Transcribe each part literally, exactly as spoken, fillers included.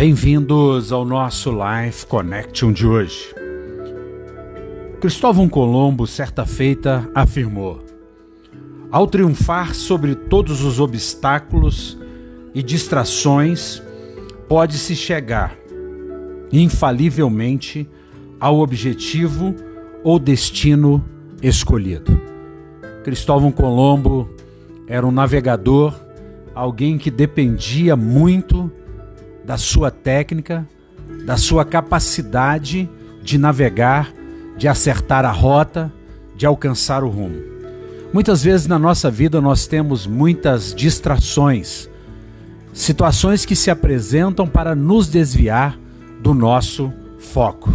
Bem-vindos ao nosso Life Connection de hoje. Cristóvão Colombo, certa feita, afirmou: ao triunfar sobre todos os obstáculos e distrações, pode-se chegar, infalivelmente, ao objetivo ou destino escolhido. Cristóvão Colombo era um navegador, alguém que dependia muito da sua técnica, da sua capacidade de navegar, de acertar a rota, de alcançar o rumo. Muitas vezes na nossa vida nós temos muitas distrações, situações que se apresentam para nos desviar do nosso foco.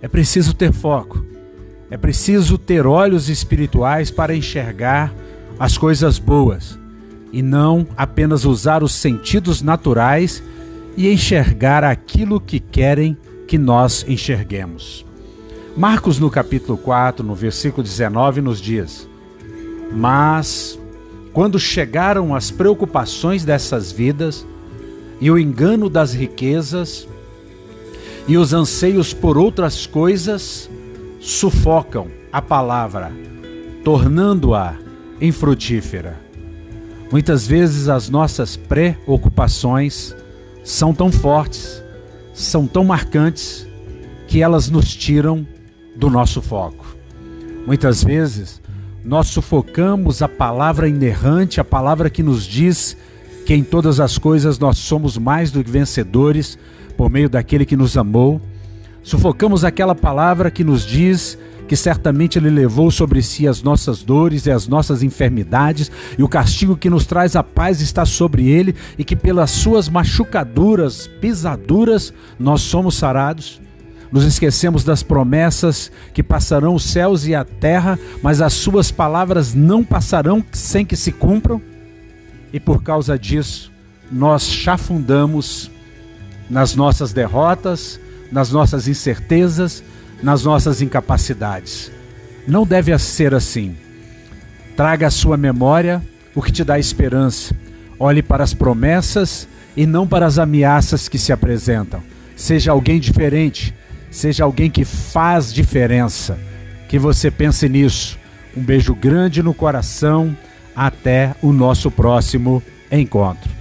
É preciso ter foco, é preciso ter olhos espirituais para enxergar as coisas boas e não apenas usar os sentidos naturais e enxergar aquilo que querem que nós enxerguemos. Marcos, no capítulo quatro, no versículo dezenove, nos diz: mas, quando chegaram as preocupações dessas vidas, e o engano das riquezas, e os anseios por outras coisas, sufocam a palavra, tornando-a infrutífera. Muitas vezes as nossas preocupações são tão fortes, são tão marcantes, que elas nos tiram do nosso foco. Muitas vezes nós sufocamos a palavra inerrante, a palavra que nos diz que em todas as coisas nós somos mais do que vencedores por meio daquele que nos amou. Sufocamos aquela palavra que nos diz que certamente ele levou sobre si as nossas dores e as nossas enfermidades, e o castigo que nos traz a paz está sobre ele, e que pelas suas machucaduras, pisaduras, nós somos sarados. Nos esquecemos das promessas que passarão os céus e a terra, mas as suas palavras não passarão sem que se cumpram, e por causa disso nós chafundamos nas nossas derrotas, nas nossas incertezas, nas nossas incapacidades. Não deve ser assim. Traga à sua memória o que te dá esperança. Olhe para as promessas e não para as ameaças que se apresentam. Seja alguém diferente, seja alguém que faz diferença. Que você pense nisso. Um beijo grande no coração. Até o nosso próximo encontro.